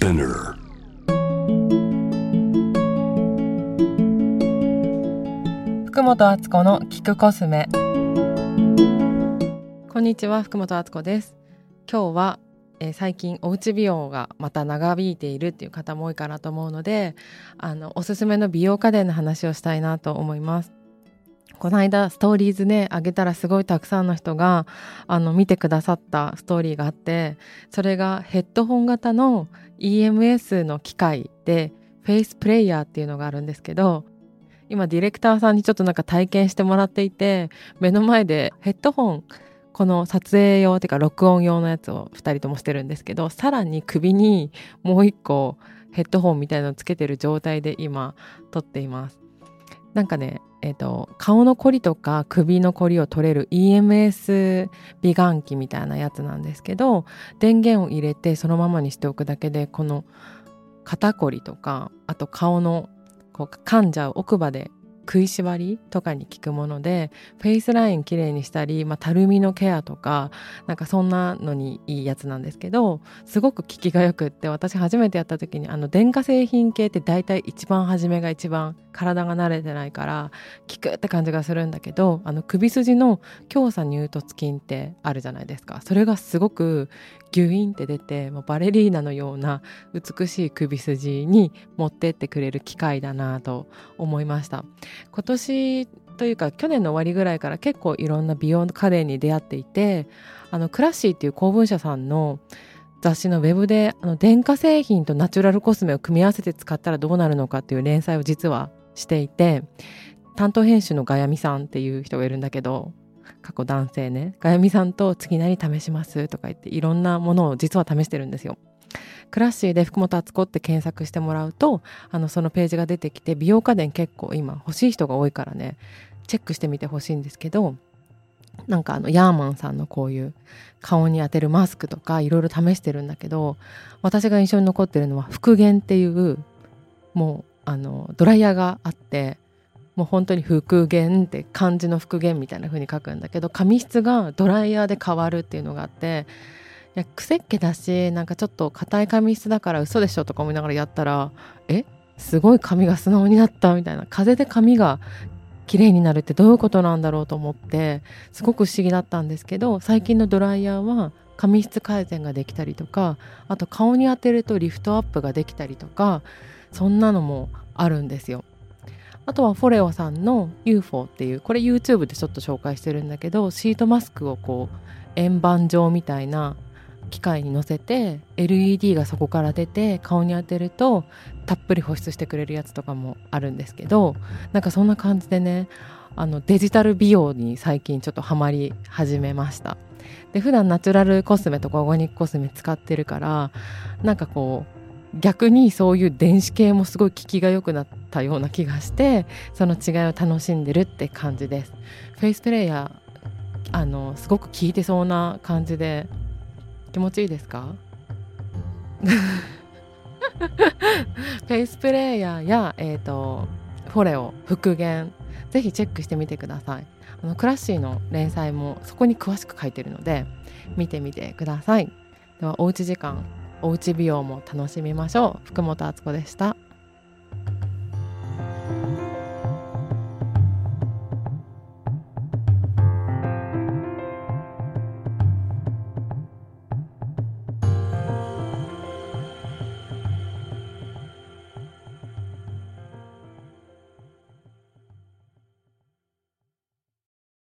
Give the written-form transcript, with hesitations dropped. Spinner。福本敦子の聞くコスメ。こんにちは、福本敦子です。今日は、最近おうち美容がまた長引いているっていう方も多いかなと思うので、おすすめの美容家電の話をしたいなと思います。この間ストーリーズね、あげたらすごいたくさんの人が見てくださったストーリーがあって、それがヘッドホン型の EMS の機械でフェイスプレイヤーっていうのがあるんですけど、今ディレクターさんにちょっとなんか体験してもらっていて、目の前でヘッドホン、この撮影用っていうか録音用のやつを2人ともしてるんですけど、さらに首にもう1個ヘッドホンみたいのをつけてる状態で今撮っています。なんかね、顔のコリとか首のコリを取れる EMS 美顔器みたいなやつなんですけど、電源を入れてそのままにしておくだけで、この肩こりとか、あと顔のこう噛んじゃう奥歯で食いしばりとかに効くもので、フェイスラインきれいにしたり、たるみのケアとか、なんかそんなのにいいやつなんですけど、すごく効きがよくって、私初めてやった時に電化製品系って大体一番初めが一番体が慣れてないから効くって感じがするんだけど、首筋の強鎖乳突筋ってあるじゃないですか。それがすごくギュインって出て、もうバレリーナのような美しい首筋に持ってってくれる機会だなと思いました。今年というか去年の終わりぐらいから結構いろんな美容家電に出会っていて、クラッシーっていう公文社さんの雑誌のウェブで電化製品とナチュラルコスメを組み合わせて使ったらどうなるのかっていう連載を実はしていて、担当編集のガヤミさんっていう人がいるんだけど、過去男性ね、ガヤミさんと次何試しますとか言って、いろんなものを実は試してるんですよ。クラッシーで福本敦子って検索してもらうと、そのページが出てきて、美容家電結構今欲しい人が多いからね、チェックしてみてほしいんですけど、なんかヤーマンさんのこういう顔に当てるマスクとかいろいろ試してるんだけど、私が印象に残ってるのは復元っていう、もうドライヤーがあって、もう本当に復元って漢字の復元みたいな風に書くんだけど、髪質がドライヤーで変わるっていうのがあって、いや癖っ気だし、なんかちょっと硬い髪質だから嘘でしょとか思いながらやったら、すごい髪が素直になったみたいな、風で髪が綺麗になるってどういうことなんだろうと思って、すごく不思議だったんですけど、最近のドライヤーは髪質改善ができたりとか、あと顔に当てるとリフトアップができたりとか、そんなのもあるんですよ。あとはフォレオさんの UFO っていう、これ YouTube でちょっと紹介してるんだけど、シートマスクをこう円盤状みたいな機械に乗せて LED がそこから出て顔に当てるとたっぷり保湿してくれるやつとかもあるんですけど、なんかそんな感じでね、デジタル美容に最近ちょっとハマり始めました。で、普段ナチュラルコスメとかオーガニックコスメ使ってるから、なんかこう逆にそういう電子系もすごい効きが良くなったような気がして、その違いを楽しんでるって感じです。フェイスプレイヤーすごく効いてそうな感じで気持ちいいですか？フェイスプレイヤーや、フォレオ、復元、ぜひチェックしてみてください。クラッシーの連載もそこに詳しく書いてるので見てみてください。では、おうち時間、おうち美容も楽しみましょう。福本敦子でした。